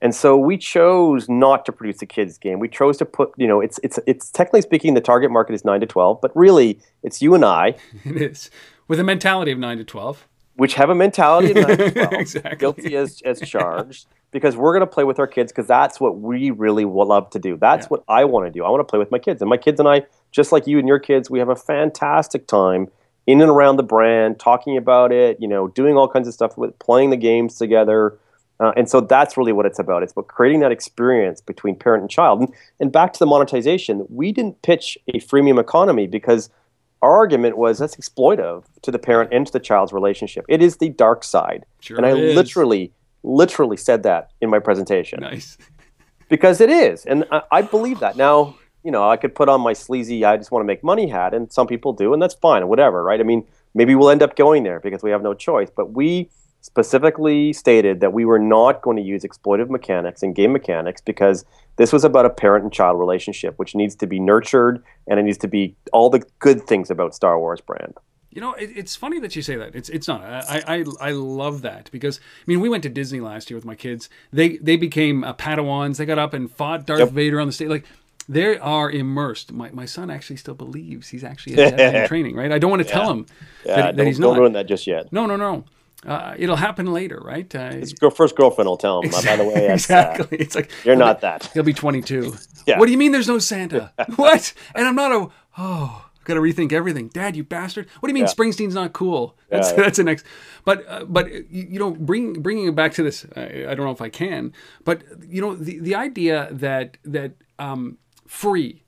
And so we chose not to produce a kids game. We chose to put, you know, it's it's it's technically speaking, the target market is nine to twelve, but really it's you and I. It is. With a mentality of nine to twelve. Which have a mentality of nine to twelve. Exactly. Guilty as, as charged. Because we're going to play with our kids because that's what we really love to do. That's yeah. what I want to do. I want to play with my kids. And my kids and I, just like you and your kids, we have a fantastic time in and around the brand, talking about it, you know, doing all kinds of stuff with playing the games together. Uh, and so that's really what it's about. It's about creating that experience between parent and child. And, and back to the monetization, we didn't pitch a freemium economy because our argument was that's exploitive to the parent and to the child's relationship. It is the dark side. Sure and I is. literally, literally said that in my presentation. Nice. Because it is. And I, I believe that. Now, you know, I could put on my sleazy, I just want to make money hat, and some people do, and that's fine, whatever, right? I mean, maybe we'll end up going there because we have no choice. But we specifically stated that we were not going to use exploitive mechanics and game mechanics because this was about a parent and child relationship, which needs to be nurtured, and it needs to be all the good things about Star Wars brand. You know, it, it's funny that you say that. It's it's not. I, I I love that because, I mean, we went to Disney last year with my kids. They they became uh, Padawans. They got up and fought Darth yep. Vader on the stage. Like, they are immersed. My my son actually still believes he's actually a Jedi in training, right? I don't want to yeah. tell him yeah, that, that he's not. Don't ruin that just yet. No, no, no. Uh, it'll happen later, right? Uh, His first girlfriend will tell him, exactly, by the way. Exactly. Uh, it's like, you're not that. He'll be twenty-two. Yeah. What do you mean there's no Santa? What? And I'm not a, oh, I've got to rethink everything. Dad, you bastard. What do you mean yeah. Springsteen's not cool? That's, yeah, yeah. that's the next. But, uh, but you know, bring, bringing it back to this, I, I don't know if I can, but, you know, the, the idea that, that um, free,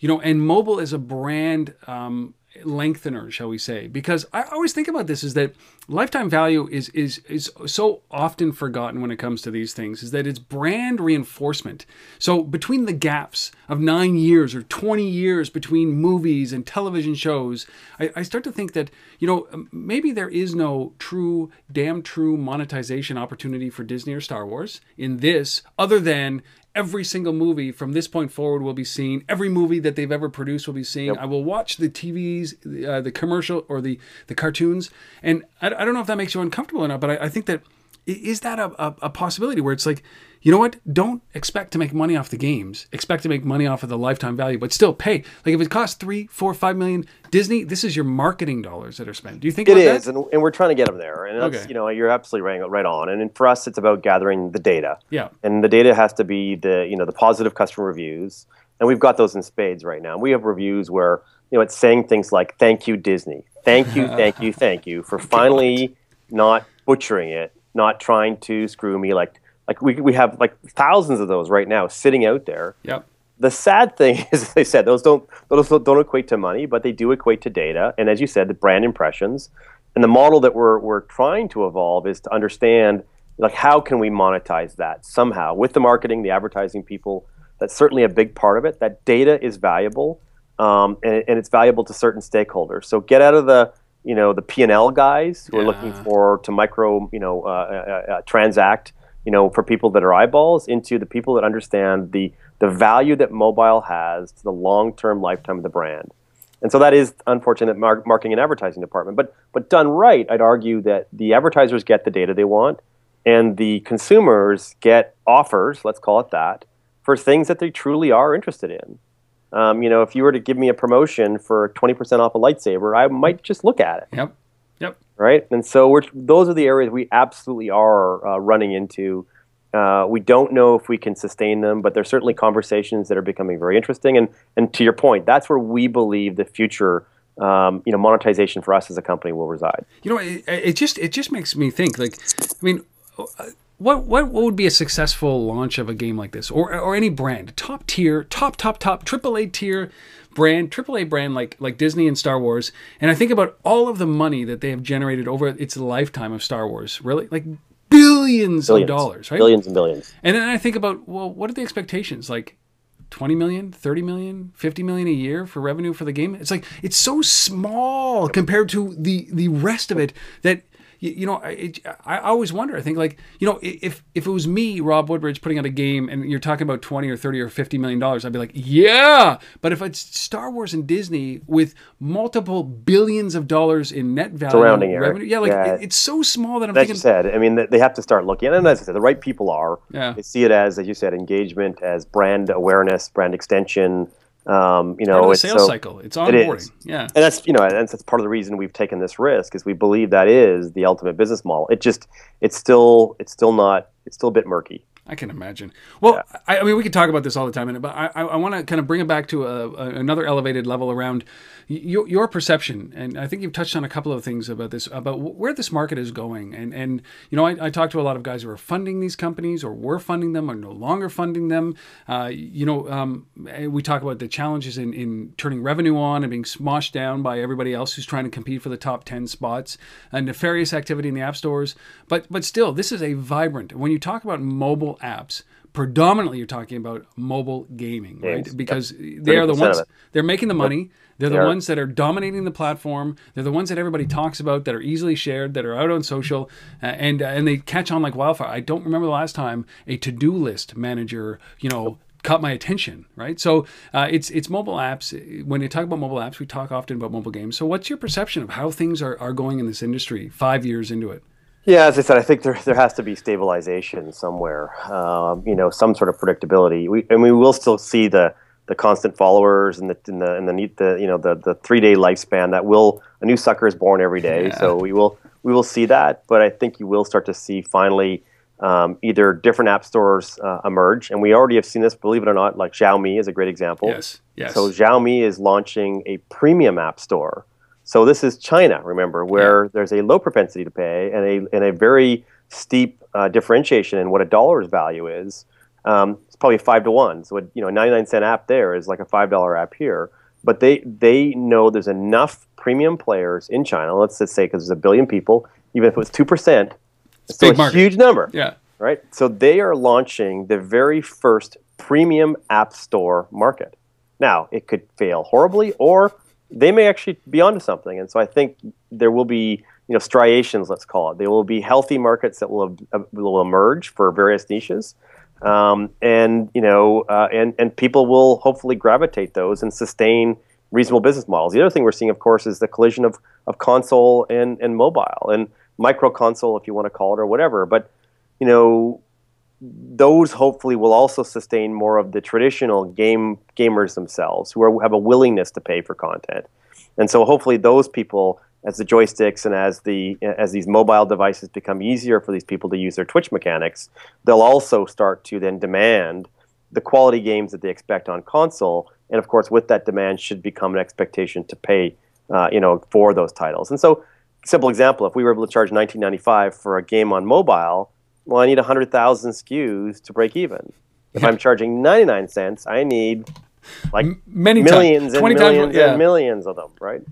you know, and mobile is a brand um lengthener, shall we say, because I always think about this is that lifetime value is is is so often forgotten when it comes to these things, is that it's brand reinforcement. So between the gaps of nine years or twenty years between movies and television shows, I, I start to think that, you know, maybe there is no true, damn true monetization opportunity for Disney or Star Wars in this, other than every single movie from this point forward will be seen. Every movie that they've ever produced will be seen. Yep. I will watch the T Vs, uh, the commercial or the, the cartoons. And I, I don't know if that makes you uncomfortable or not, but I, I think that, is that a, a, a possibility where it's like, you know what? Don't expect to make money off the games. Expect to make money off of the lifetime value, but still pay. Like if it costs three, four, five million, Disney, this is your marketing dollars that are spent. Do you think it about is? That? And, and we're trying to get them there. And that's, okay. you know, you're absolutely right, right on. And, and for us, it's about gathering the data. Yeah. And the data has to be the you know the positive customer reviews, and we've got those in spades right now. We have reviews where you know it's saying things like "Thank you, Disney. Thank you, thank you, thank you for finally not butchering it, not trying to screw me like." Like we we have like thousands of those right now sitting out there. Yep. The sad thing is, as I said, those don't those don't equate to money, but they do equate to data. And as you said, the brand impressions. And the model that we're we're trying to evolve is to understand like how can we monetize that somehow with the marketing, the advertising people. That's certainly a big part of it. That data is valuable, um, and and it's valuable to certain stakeholders. So get out of the you know the P and L guys who yeah. are looking for to micro you know uh, uh, uh, transact. You know, for people that are eyeballs, into the people that understand the the value that mobile has to the long-term lifetime of the brand. And so that is unfortunate mar marketing and advertising department. But but done right, I'd argue that the advertisers get the data they want and the consumers get offers, let's call it that, for things that they truly are interested in. Um, you know, if you were to give me a promotion for twenty percent off a lightsaber, I might just look at it. Yep. Yep. Right, and so we're, those are the areas we absolutely are uh, running into. Uh, we don't know if we can sustain them, but there's certainly conversations that are becoming very interesting. And and to your point, that's where we believe the future, um, you know, monetization for us as a company will reside. You know, it, it just it just makes me think. Like, I mean, what what what would be a successful launch of a game like this, or or any brand, top tier, top top top, triple A tier brand, triple A brand like like Disney and Star Wars, and I think about all of the money that they have generated over its lifetime of Star Wars, really, like billions, billions. of dollars, right? Billions and billions. And then I think about, well, what are the expectations? Like twenty million, thirty million, fifty million a year for revenue for the game. It's like, it's so small compared to the, the rest of it that, you, you know, it, I always wonder, I think like, you know, if, if it was me, Rob Woodbridge, putting out a game and you're talking about twenty or thirty or fifty million dollars, I'd be like, yeah. But if it's Star Wars and Disney with multiple billions of dollars in net value, surrounding revenue, yeah, like yeah. It, it's so small that I'm that's thinking. As you said, I mean, they have to start looking. And as I said, the right people are. Yeah. They see it as, as you said, engagement, as brand awareness, brand extension. Um, you know, it's a sales so, cycle. It's onboarding. It yeah. And that's, you know, and that's part of the reason we've taken this risk is we believe that is the ultimate business model. It just, it's still, it's still not, it's still a bit murky. I can imagine. Well, yeah. I, I mean, we could talk about this all the time, but I, I, I want to kind of bring it back to a, a, another elevated level around your, your perception. And I think you've touched on a couple of things about this, about where this market is going. And, and you know, I, I talked to a lot of guys who are funding these companies or were funding them or no longer funding them. Uh, you know, um, we talk about the challenges in, in turning revenue on and being smoshed down by everybody else who's trying to compete for the top ten spots and nefarious activity in the app stores. But, but still, this is a vibrant, when you talk about mobile apps, predominantly you're talking about mobile gaming, right? Yes. Because yep. they are the ones, they're making the money. Yep. They're the yeah. ones that are dominating the platform. They're the ones that everybody talks about, that are easily shared, that are out on social, uh, and uh, and they catch on like wildfire. I don't remember the last time a to-do list manager, you know, caught my attention, right? So uh, it's it's mobile apps. When you talk about mobile apps, we talk often about mobile games. So what's your perception of how things are, are going in this industry five years into it? Yeah, as I said, I think there there has to be stabilization somewhere. Um, you know, some sort of predictability. We and we will still see the, the constant followers and the and the and the, the you know the, the three day lifespan that will a new sucker is born every day. Yeah. So we will we will see that, but I think you will start to see finally um, either different app stores uh, emerge, and we already have seen this. Believe it or not, like Xiaomi is a great example. Yes. Yes. So Xiaomi is launching a premium app store. So this is China, remember, where yeah. there's a low propensity to pay and a and a very steep uh, differentiation in what a dollar's value is. Um, it's probably five to one. So a, you know, a ninety-nine cent app there is like a five dollar app here. But they they know there's enough premium players in China. Let's just say because there's a billion people, even if it was two percent, it's still a huge number. Yeah. Right. So they are launching the very first premium app store market. Now it could fail horribly, or they may actually be onto something, and so I think there will be, you know, striations. Let's call it. There will be healthy markets that will uh, will emerge for various niches, um, and you know, uh, and and people will hopefully gravitate those and sustain reasonable business models. The other thing we're seeing, of course, is the collision of of console and and mobile and micro console, if you want to call it, or whatever. But you know, those hopefully will also sustain more of the traditional game gamers themselves, who are, have a willingness to pay for content, and so hopefully those people, as the joysticks and as the as these mobile devices become easier for these people to use their Twitch mechanics, they'll also start to then demand the quality games that they expect on console, and of course with that demand should become an expectation to pay, uh, you know, for those titles. And so, simple example: if we were able to charge nineteen ninety-five for a game on mobile, well, I need one hundred thousand S K Us to break even. If yeah. I'm charging ninety-nine cents, I need like M many millions and millions yeah. and millions of them, right?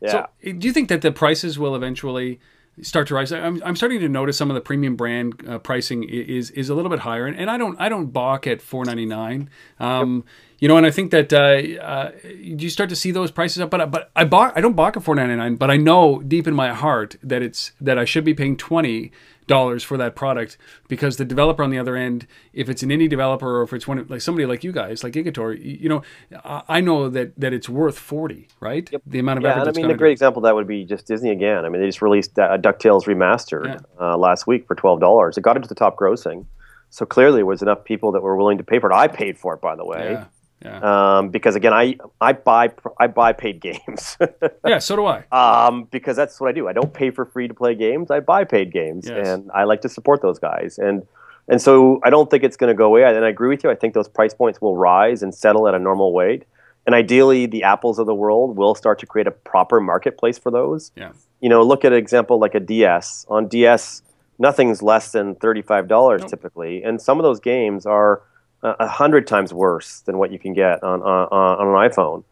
Yeah. So, do you think that the prices will eventually start to rise? I'm, I'm starting to notice some of the premium brand uh, pricing is is a little bit higher, and, and I don't I don't balk at four ninety-nine. Um, yep. You know, and I think that uh, uh, you start to see those prices up, but but I balk, I don't balk at four ninety-nine, but I know deep in my heart that it's that I should be paying twenty dollars for that product, because the developer on the other end, if it's an indie developer or if it's one like somebody like you guys, like Gigataur, you know, I know that that it's worth forty, right? Yep. The amount of yeah, effort. Yeah, I mean, the great example of that would be just Disney again. I mean, they just released uh, DuckTales Remastered yeah. uh, last week for twelve dollars. It got into the top grossing, so clearly there was enough people that were willing to pay for it. I paid for it, by the way. Yeah. Yeah. Um, because again, I I buy I buy paid games. Yeah, so do I. Um, because that's what I do. I don't pay for free to play games. I buy paid games, yes. and I like to support those guys. And and so I don't think it's going to go away. And I agree with you. I think those price points will rise and settle at a normal weight. And ideally, the Apples of the world will start to create a proper marketplace for those. Yeah. You know, look at an example like a D S. On D S, nothing's less than thirty-five dollars nope. typically, and some of those games are a hundred times worse than what you can get on on, on an iPhone.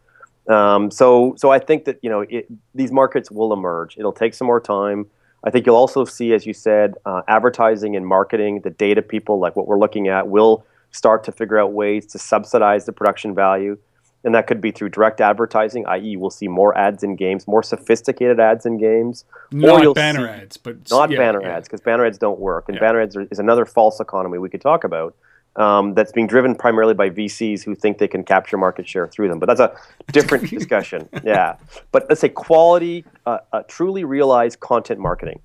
Um, so, so I think that you know it, these markets will emerge. It'll take some more time. I think you'll also see, as you said, uh, advertising and marketing, the data people, like what we're looking at, will start to figure out ways to subsidize the production value. And that could be through direct advertising, that is we'll see more ads in games, more sophisticated ads in games. Not banner ads. but Not yeah, banner yeah. ads, because banner ads don't work. And yeah. banner ads are, is another false economy we could talk about um, that's being driven primarily by V Cs who think they can capture market share through them. But that's a different discussion. Yeah. But let's say quality, uh, uh, truly realized content marketing,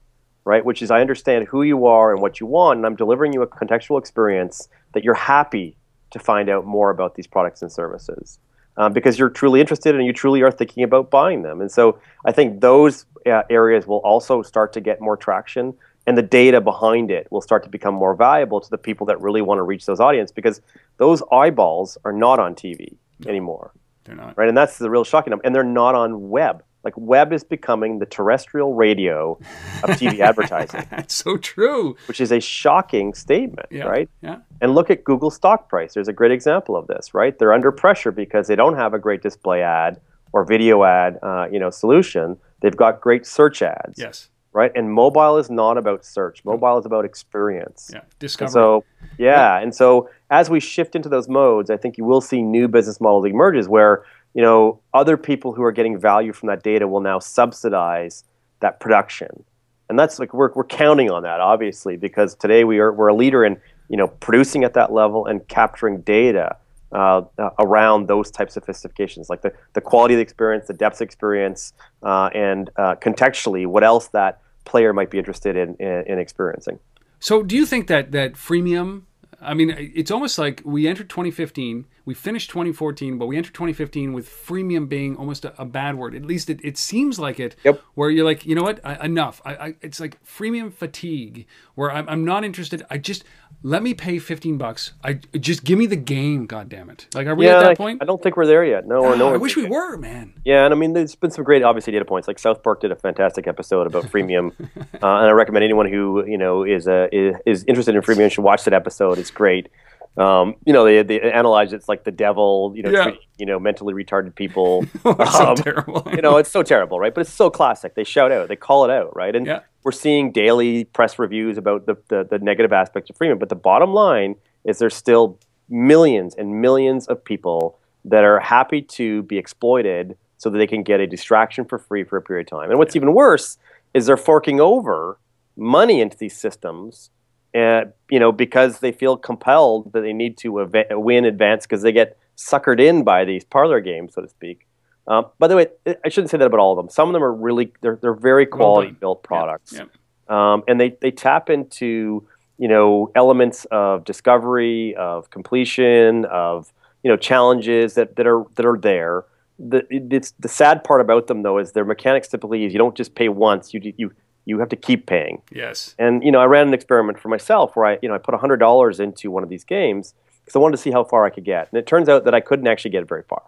right? Which is I understand who you are and what you want, and I'm delivering you a contextual experience that you're happy to find out more about these products and services. Um, because you're truly interested and you truly are thinking about buying them. And so I think those uh, areas will also start to get more traction, and the data behind it will start to become more valuable to the people that really want to reach those audience, because those eyeballs are not on T V anymore. They're not. Right? And that's the real shocking number. And they're not on web. Like, web is becoming the terrestrial radio of T V advertising. That's so true. Which is a shocking statement, yeah, right? Yeah. And look at Google's stock price. There's a great example of this, right? They're under pressure because they don't have a great display ad or video ad, uh, you know, solution. They've got great search ads. Yes. Right? And mobile is not about search. Mobile is about experience. Yeah, discovery. And so, yeah, yeah. And so as we shift into those modes, I think you will see new business models emerge where, you know, other people who are getting value from that data will now subsidize that production. And that's like, we're, we're counting on that, obviously, because today we are, we're a leader in, you know, producing at that level and capturing data uh, uh, around those types of sophistications, like the, the quality of the experience, the depth experience, uh, and uh, contextually, what else that player might be interested in, in, in experiencing. So do you think that that freemium, I mean, it's almost like we entered twenty fifteen, we finished twenty fourteen, but we entered twenty fifteen with freemium being almost a, a bad word. At least it, it seems like it, yep. Where you're like, you know what, I, enough. I, I, it's like freemium fatigue, where I'm, I'm not interested. I just, let me pay fifteen bucks. I just give me the game, goddammit. Like, are we yeah, at that I, point? I don't think we're there yet. No, we're nowhere. I wish we were, man. Yeah, and I mean, there's been some great, obviously, data points. Like, South Park did a fantastic episode about freemium, uh, and I recommend anyone who, you know, is, uh, is, is interested in freemium should watch that episode. It's great. Um, you know, they, they analyze it's like the devil, you know, yeah. treating, you know, mentally retarded people. um, so terrible. You know, it's so terrible, right? But it's so classic. They shout out, they call it out, right? And yeah. we're seeing daily press reviews about the, the, the negative aspects of freemium. But the bottom line is there's still millions and millions of people that are happy to be exploited so that they can get a distraction for free for a period of time. And what's yeah. even worse is they're forking over money into these systems. Uh, you know, because they feel compelled that they need to ev- win advance because they get suckered in by these parlor games, so to speak. Um, by the way, I shouldn't say that about all of them. Some of them are really, they're, they're very quality well built products. Yeah, yeah. Um, and they, they tap into, you know, elements of discovery, of completion, of, you know, challenges that, that are that are there. The, it's, the sad part about them, though, is their mechanics typically is you don't just pay once, you you You have to keep paying. Yes. And, you know, I ran an experiment for myself where I, you know, I put one hundred dollars into one of these games because I wanted to see how far I could get. And it turns out that I couldn't actually get very far.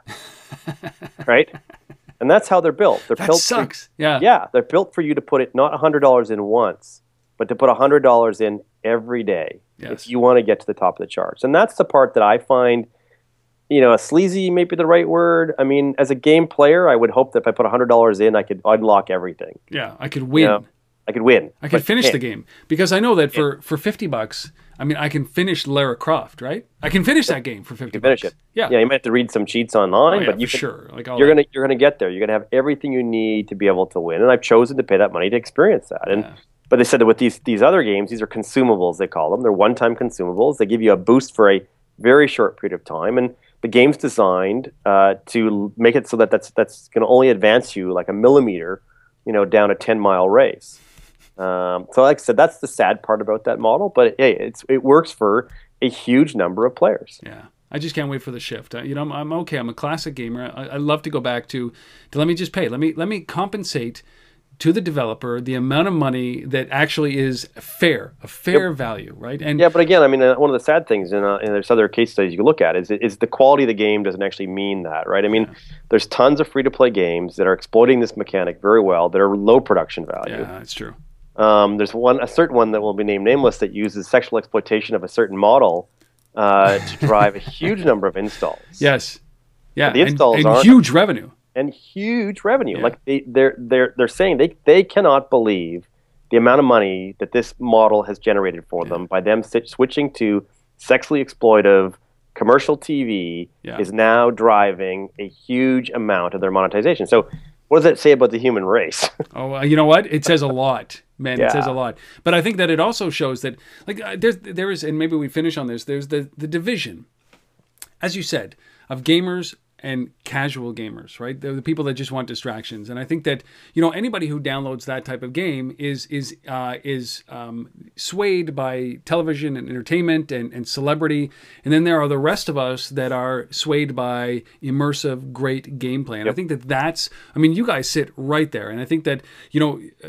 Right? And that's how they're built. They're that built sucks. For, yeah. Yeah. They're built for you to put it, not one hundred dollars in once, but to put one hundred dollars in every day yes. if you want to get to the top of the charts. And that's the part that I find, you know, a sleazy may be the right word. I mean, as a game player, I would hope that if I put one hundred dollars in, I could unlock everything. Yeah. I could win. You know? I could win. I could finish the game because I know that yeah. for, for fifty bucks, I mean, I can finish Lara Croft, right? I can finish that game for fifty bucks. You can finish it. Yeah. Yeah, you might have to read some cheats online, oh, yeah, but you for can, sure. Like all you're going to you're going to get there. You're going to have everything you need to be able to win, and I've chosen to pay that money to experience that. And yeah. but they said that with these these other games, these are consumables they call them. They're one-time consumables. They give you a boost for a very short period of time, and the game's designed uh, to make it so that that's that's going to only advance you like a millimeter, you know, down a ten-mile race. Um, so like I said, that's the sad part about that model, but hey, it's, it works for a huge number of players. Yeah. I just can't wait for the shift. I, you know, I'm, I'm okay. I'm a classic gamer. I, I love to go back to, to let me just pay. Let me, let me compensate to the developer the amount of money that actually is fair, a fair yep. value, right? And yeah, but again, I mean, uh, one of the sad things, and uh, there's other case studies you can look at, is, is the quality of the game doesn't actually mean that, right? I mean, yeah. there's tons of free-to-play games that are exploiting this mechanic very well that are low production value. Yeah, that's true. Um, there's one, a certain one that will be named nameless that uses sexual exploitation of a certain model uh, to drive a huge number of installs. Yes, yeah, but the installs and, and huge revenue and huge revenue. Yeah. Like they, they're they're they're saying they they cannot believe the amount of money that this model has generated for yeah. them by them switching to sexually exploitive commercial T V yeah. is now driving a huge amount of their monetization. So what does that say about the human race? Oh, you know what? It says a lot, man. Yeah. It says a lot. But I think that it also shows that, like, there's, there is, and maybe we finish on this, there's the, the division, as you said, of gamers and casual gamers, right? They're the people that just want distractions. And I think that, you know, anybody who downloads that type of game is is uh, is um, swayed by television and entertainment and, and celebrity. And then there are the rest of us that are swayed by immersive, great gameplay. And yep. I think that that's, I mean, you guys sit right there. And I think that, you know, uh,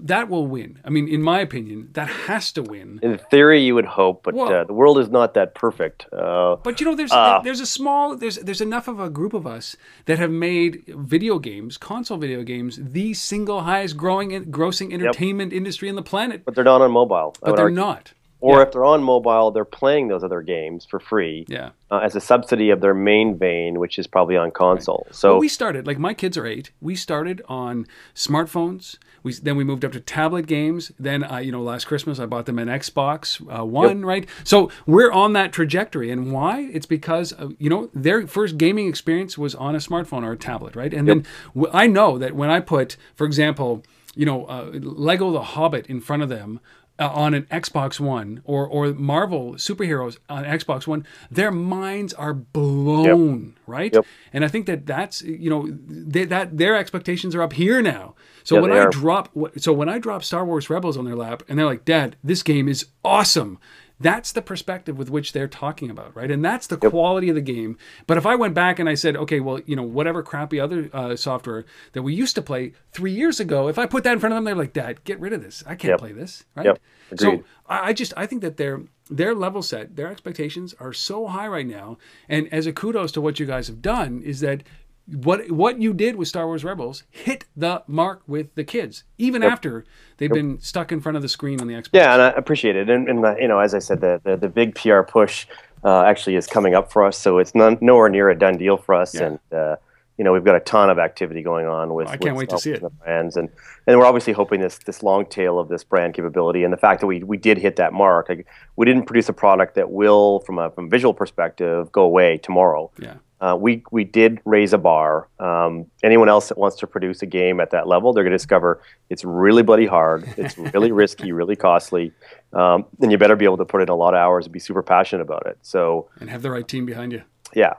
that will win. I mean, in my opinion, that has to win. In theory, you would hope, but uh, the world is not that perfect. Uh, but you know, there's uh, there's a small there's there's enough of a group of us that have made video games, console video games, the single highest growing grossing entertainment yep. industry on the planet. But they're not on mobile. But they're argue. not. Or yeah. if they're on mobile, they're playing those other games for free yeah. uh, as a subsidy of their main vein, which is probably on console. Right. So well, we started, like my kids are eight. We started on smartphones. We, then we moved up to tablet games. Then, uh, you know, last Christmas, I bought them an Xbox uh, One, yep. right? So we're on that trajectory. And why? It's because, uh, you know, their first gaming experience was on a smartphone or a tablet, right? And yep. then w I know that when I put, for example, you know, uh, Lego The Hobbit in front of them, Uh, on an Xbox One or or Marvel superheroes on Xbox One, their minds are blown, yep. right? Yep. And I think that that's, you know, they, that their expectations are up here now. So yeah, when I are. drop, so when I drop Star Wars Rebels on their lap and they're like, "Dad, this game is awesome." That's the perspective with which they're talking about, right? And that's the yep. quality of the game. But if I went back and I said, okay, well, you know, whatever crappy other uh, software that we used to play three years ago, if I put that in front of them, they're like, Dad, get rid of this. I can't yep. play this, right? Yep. So I just, I think that their, their level set, their expectations are so high right now. And as a kudos to what you guys have done is that what what you did with Star Wars Rebels hit the mark with the kids, even yep. after they've yep. been stuck in front of the screen on the Xbox. Yeah, and I appreciate it. And, and uh, you know, as I said, the the, the big P R push uh, actually is coming up for us, so it's none, nowhere near a done deal for us. Yeah. And uh, you know, we've got a ton of activity going on with. Oh, I can't with wait to see it. Brands, and and we're obviously hoping this this long tail of this brand capability and the fact that we we did hit that mark. Like, we didn't produce a product that will, from a from a visual perspective, go away tomorrow. Yeah. Uh, we, we did raise a bar. Um, anyone else that wants to produce a game at that level, they're going to discover it's really bloody hard, it's really risky, really costly, um, and you better be able to put in a lot of hours and be super passionate about it. So, and have the right team behind you. Yeah.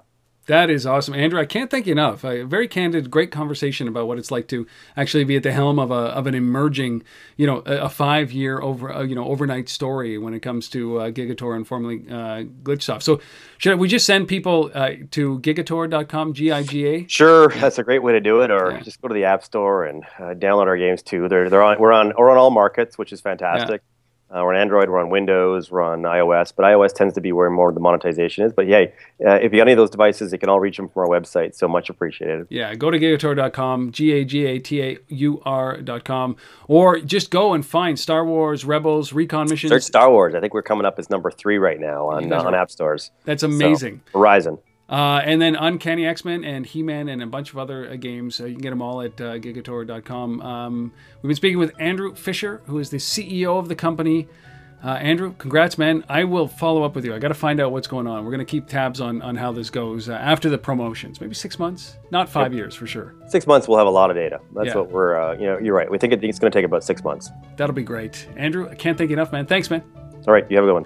That is awesome. Andrew, I can't thank you enough. A very candid, great conversation about what it's like to actually be at the helm of a of an emerging, you know, a five-year over, uh, you know, overnight story when it comes to uh, Gigataur and formerly uh, GlitchSoft. So should we just send people uh, to Gigataur dot com, G I G A? Sure. That's a great way to do it. Or yeah. just go to the App Store and uh, download our games too. They're, they're on, we're, on, we're on all markets, which is fantastic. Yeah. Uh, we're on Android, we're on Windows, we're on iOS, but iOS tends to be where more of the monetization is. But hey, uh, if you got any of those devices, you can all reach them from our website, so much appreciated. Yeah, go to Gigataur dot com, G A G A T A U R dot com, or just go and find Star Wars, Rebels, Recon Missions. Search Star Wars. I think we're coming up as number three right now on, uh, on app stores. That's amazing. So, Horizon. Uh, and then Uncanny X-Men and He-Man and a bunch of other uh, games. Uh, you can get them all at uh, Gigataur dot com. Um, we've been speaking with Andrew Fisher, who is the C E O of the company. Uh, Andrew, congrats, man. I will follow up with you. I got to find out what's going on. We're going to keep tabs on, on how this goes uh, after the promotions. Maybe six months, not five yep. years for sure. Six months, we'll have a lot of data. That's yeah. what we're, uh, you know, you're right. We think it's going to take about six months. That'll be great. Andrew, I can't thank you enough, man. Thanks, man. All right. You have a good one.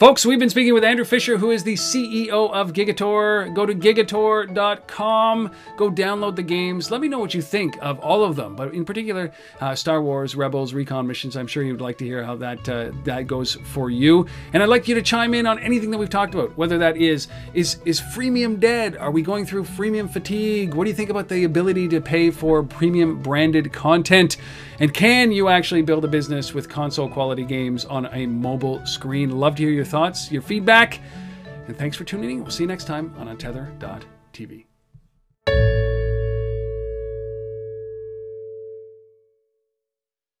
Folks, we've been speaking with Andrew Fisher, who is the C E O of Gigataur. Go to Gigataur dot com. Go download the games. Let me know what you think of all of them, but in particular, uh, Star Wars, Rebels, Recon Missions. I'm sure you'd like to hear how that uh, that goes for you. And I'd like you to chime in on anything that we've talked about, whether that is, is, is freemium dead? Are we going through freemium fatigue? What do you think about the ability to pay for premium branded content? And can you actually build a business with console quality games on a mobile screen? Love to hear your thoughts, your feedback, and thanks for tuning in. We'll see you next time on Untether dot T V.